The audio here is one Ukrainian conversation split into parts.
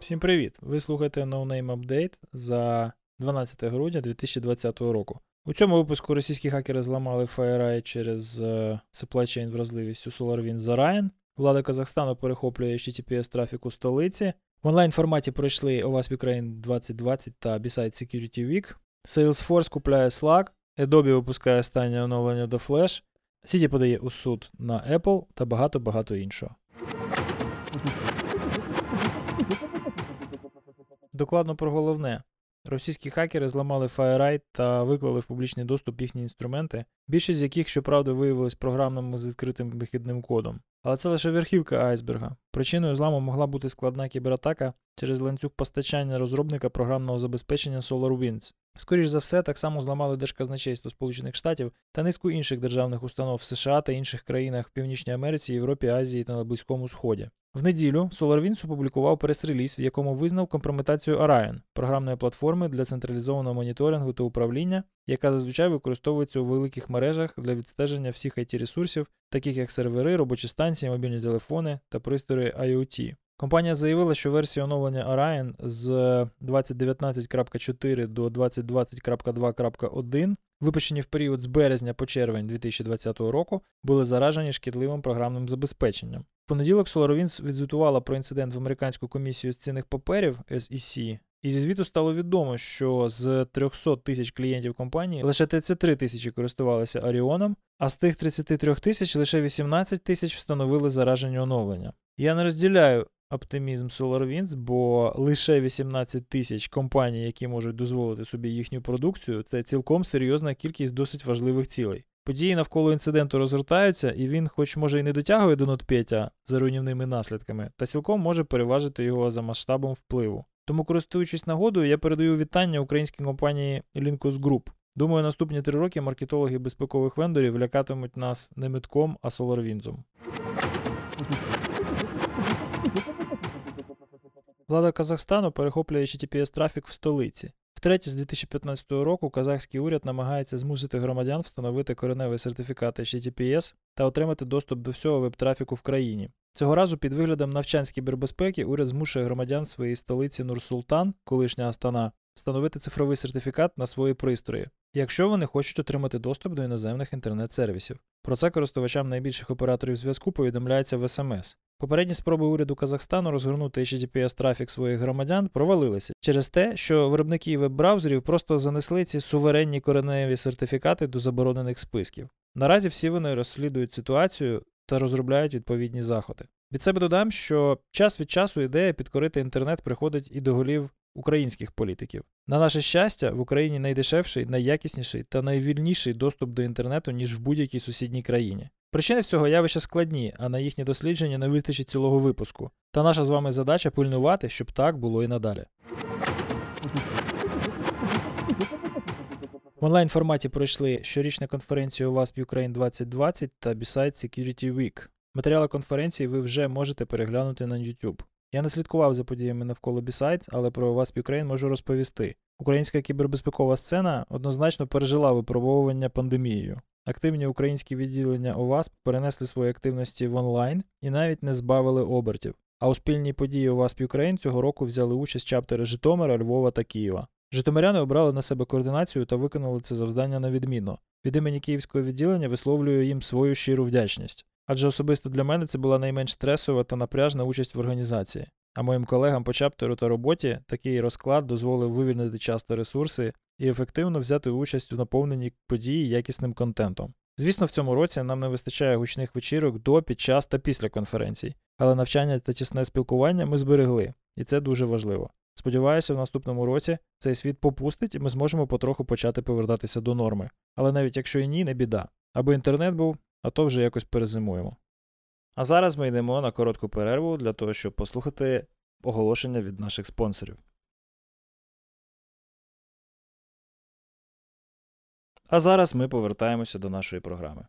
Всім привіт! Ви слухаєте NoName Update за 12 грудня 2020 року. У цьому випуску російські хакери зламали FireEye через supply chain вразливість у SolarWinds Orion. Влада Казахстану перехоплює HTTPS трафік у столиці. В онлайн-форматі пройшли OWASP Ukraine 2020 та BSides Security Week. Salesforce купляє Slack. Adobe випускає останнє оновлення до Flash. Cydia подає у суд на Apple та багато-багато іншого. Докладно про головне. Російські хакери зламали FireEye та виклали в публічний доступ їхні інструменти, більшість з яких, щоправда, виявились програмними з відкритим вихідним кодом. Але це лише верхівка айсберга. Причиною зламу могла бути складна кібератака через ланцюг постачання розробника програмного забезпечення SolarWinds. Скоріш за все, так само зламали Держказначейство Сполучених Штатів та низку інших державних установ в США та інших країнах в Північній Америці, Європі, Азії та на Близькому Сході. В неділю SolarWinds опублікував прес-реліз, в якому визнав компрометацію Orion – програмної платформи для централізованого моніторингу та управління, яка зазвичай використовується у великих мережах для відстеження всіх IT-ресурсів, таких як сервери, робочі станції, мобільні телефони та пристрої IoT. Компанія заявила, що версії оновлення Orion з 2019.4 до 2020.2.1, випущені в період з березня по червень 2020 року, були заражені шкідливим програмним забезпеченням. В понеділок SolarWinds відзвітувала про інцидент в Американську комісію з цінних паперів SEC, і зі звіту стало відомо, що з 300 тисяч клієнтів компанії лише 33 тисячі користувалися Оріоном, а з тих 33 тисяч лише 18 тисяч встановили заражені оновлення. Я не розділяю оптимізм SolarWinds, бо лише 18 тисяч компаній, які можуть дозволити собі їхню продукцію, це цілком серйозна кількість досить важливих цілей. Події навколо інциденту розгортаються, і він хоч може і не дотягує до NotPetya за руйнівними наслідками, та цілком може переважити його за масштабом впливу. Тому, користуючись нагодою, я передаю вітання українській компанії Lincos Group. Думаю, наступні 3 роки маркетологи безпекових вендорів лякатимуть нас не митком, а SolarWinds. Влада Казахстану перехоплює HTTPS-трафік в столиці. Втретє з 2015 року казахський уряд намагається змусити громадян встановити кореневий сертифікат HTTPS та отримати доступ до всього веб-трафіку в країні. Цього разу під виглядом навчань з кібербезпеки уряд змушує громадян своєї столиці Нур-Султан, колишня Астана, встановити цифровий сертифікат на свої пристрої, якщо вони хочуть отримати доступ до іноземних інтернет-сервісів. Про це користувачам найбільших операторів зв'язку повідомляється в СМС. Попередні спроби уряду Казахстану розгорнути HTTPS-трафік своїх громадян провалилися через те, що виробники веб-браузерів просто занесли ці суверенні кореневі сертифікати до заборонених списків. Наразі всі вони розслідують ситуацію та розробляють відповідні заходи. Від себе додам, що час від часу ідея підкорити інтернет приходить і до голів українських політиків. На наше щастя, в Україні найдешевший, найякісніший та найвільніший доступ до інтернету, ніж в будь-якій сусідній країні. Причини всього явища складні, а на їхні дослідження не вистачить цілого випуску. Та наша з вами задача пильнувати, щоб так було і надалі. В онлайн-форматі пройшли щорічна конференція OWASP Ukraine 2020 та BSides Security Week. Матеріали конференції ви вже можете переглянути на YouTube. Я не слідкував за подіями навколо BSides, але про OWASP Ukraine можу розповісти. Українська кібербезпекова сцена однозначно пережила випробовування пандемією. Активні українські відділення OWASP перенесли свої активності в онлайн і навіть не збавили обертів. А у спільній події OWASP Ukraine цього року взяли участь чаптери Житомира, Львова та Києва. Житомиряни обрали на себе координацію та виконали це завдання на відмінно. Від імені київського відділення висловлюю їм свою щиру вдячність. Адже особисто для мене це була найменш стресова та напряжна участь в організації. А моїм колегам по чаптеру та роботі такий розклад дозволив вивільнити час та ресурси і ефективно взяти участь у наповненні події якісним контентом. Звісно, в цьому році нам не вистачає гучних вечірок до, під час та після конференцій, але навчання та тісне спілкування ми зберегли, і це дуже важливо. Сподіваюся, в наступному році цей світ попустить і ми зможемо потроху почати повертатися до норми. Але навіть якщо і ні, не біда. Аби інтернет був, а то вже якось перезимуємо. А зараз ми йдемо на коротку перерву для того, щоб послухати оголошення від наших спонсорів. А зараз ми повертаємося до нашої програми.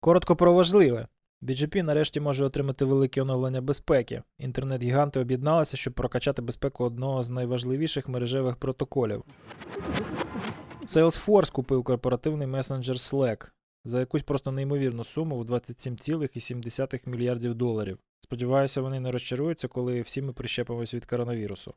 Коротко про важливе. BGP нарешті може отримати велике оновлення безпеки. Інтернет-гіганти об'єдналися, щоб прокачати безпеку одного з найважливіших мережевих протоколів. Salesforce купив корпоративний месенджер Slack. за якусь просто неймовірну суму в 27,7 мільярдів доларів. Сподіваюся, вони не розчаруються, коли всі ми прищепимось від коронавірусу.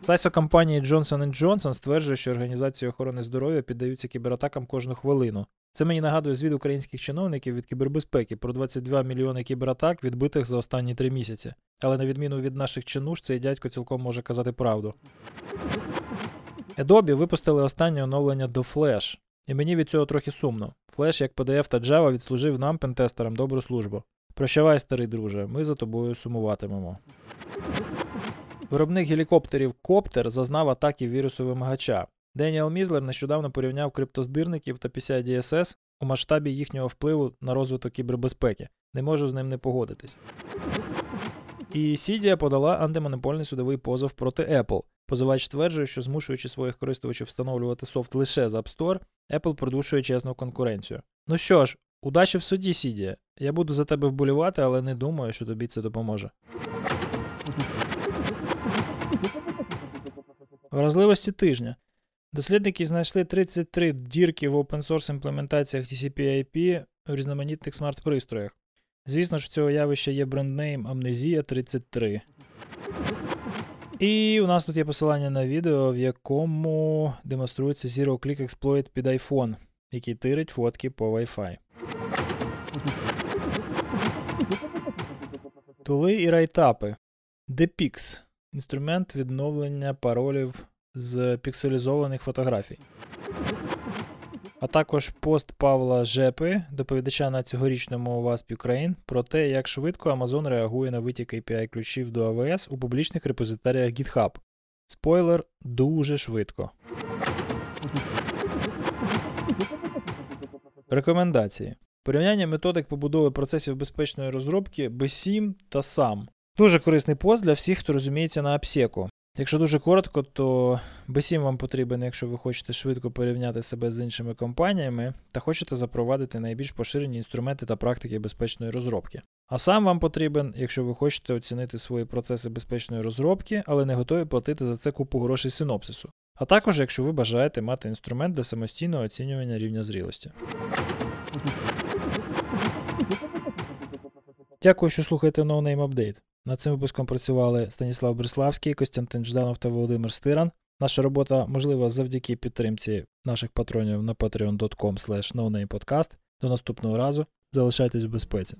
САЙСО компанії Johnson & Johnson стверджує, що організації охорони здоров'я піддаються кібератакам кожну хвилину. Це мені нагадує звіт українських чиновників від кібербезпеки про 22 мільйони кібератак, відбитих за останні 3 місяці. Але на відміну від наших чинуш, цей дядько цілком може казати правду. Adobe випустили останнє оновлення до Flash. І мені від цього трохи сумно. Flash, як PDF та Java, відслужив нам, пентестерам, добру службу. Прощавай, старий друже, ми за тобою сумуватимемо. Виробник гелікоптерів Коптер зазнав атаки вірусу вимагача. Деніел Мізлер нещодавно порівняв криптоздирників та PCI DSS у масштабі їхнього впливу на розвиток кібербезпеки. Не можу з ним не погодитись. І Cydia подала антимонопольний судовий позов проти Apple. Позивач стверджує, що змушуючи своїх користувачів встановлювати софт лише з App Store, Apple придушує чесну конкуренцію. Ну що ж, удачі в суді, Cydia. Я буду за тебе вболівати, але не думаю, що тобі це допоможе. Вразливості тижня. Дослідники знайшли 33 дірки в open-source імплементаціях TCP/IP в різноманітних смарт-пристроях. Звісно ж, в цього явища є бренднейм Amnesia 33. І у нас тут є посилання на відео, в якому демонструється zero-click експлойт під iPhone, який тирить фотки по Wi-Fi. Тули і райтапи. Depix – інструмент відновлення паролів з пікселізованих фотографій. А також пост Павла Жепи, доповідача на цьогорічному OWASP Ukraine, про те, як швидко Amazon реагує на витік API-ключів до AWS у публічних репозиторіях GitHub. Спойлер, дуже швидко. Рекомендації. Порівняння методик побудови процесів безпечної розробки B7 та SAM. Дуже корисний пост для всіх, хто розуміється на AppSec. Якщо дуже коротко, то B7 вам потрібен, якщо ви хочете швидко порівняти себе з іншими компаніями та хочете запровадити найбільш поширені інструменти та практики безпечної розробки. А SAM вам потрібен, якщо ви хочете оцінити свої процеси безпечної розробки, але не готові платити за це купу грошей синопсису. А також, якщо ви бажаєте мати інструмент для самостійного оцінювання рівня зрілості. Дякую, що слухаєте NoName Update. Над цим випуском працювали Станіслав Бриславський, Костянтин Жданов та Володимир Стиран. Наша робота можлива завдяки підтримці наших патронів на patreon.com/nonamepodcast. До наступного разу. Залишайтесь в безпеці.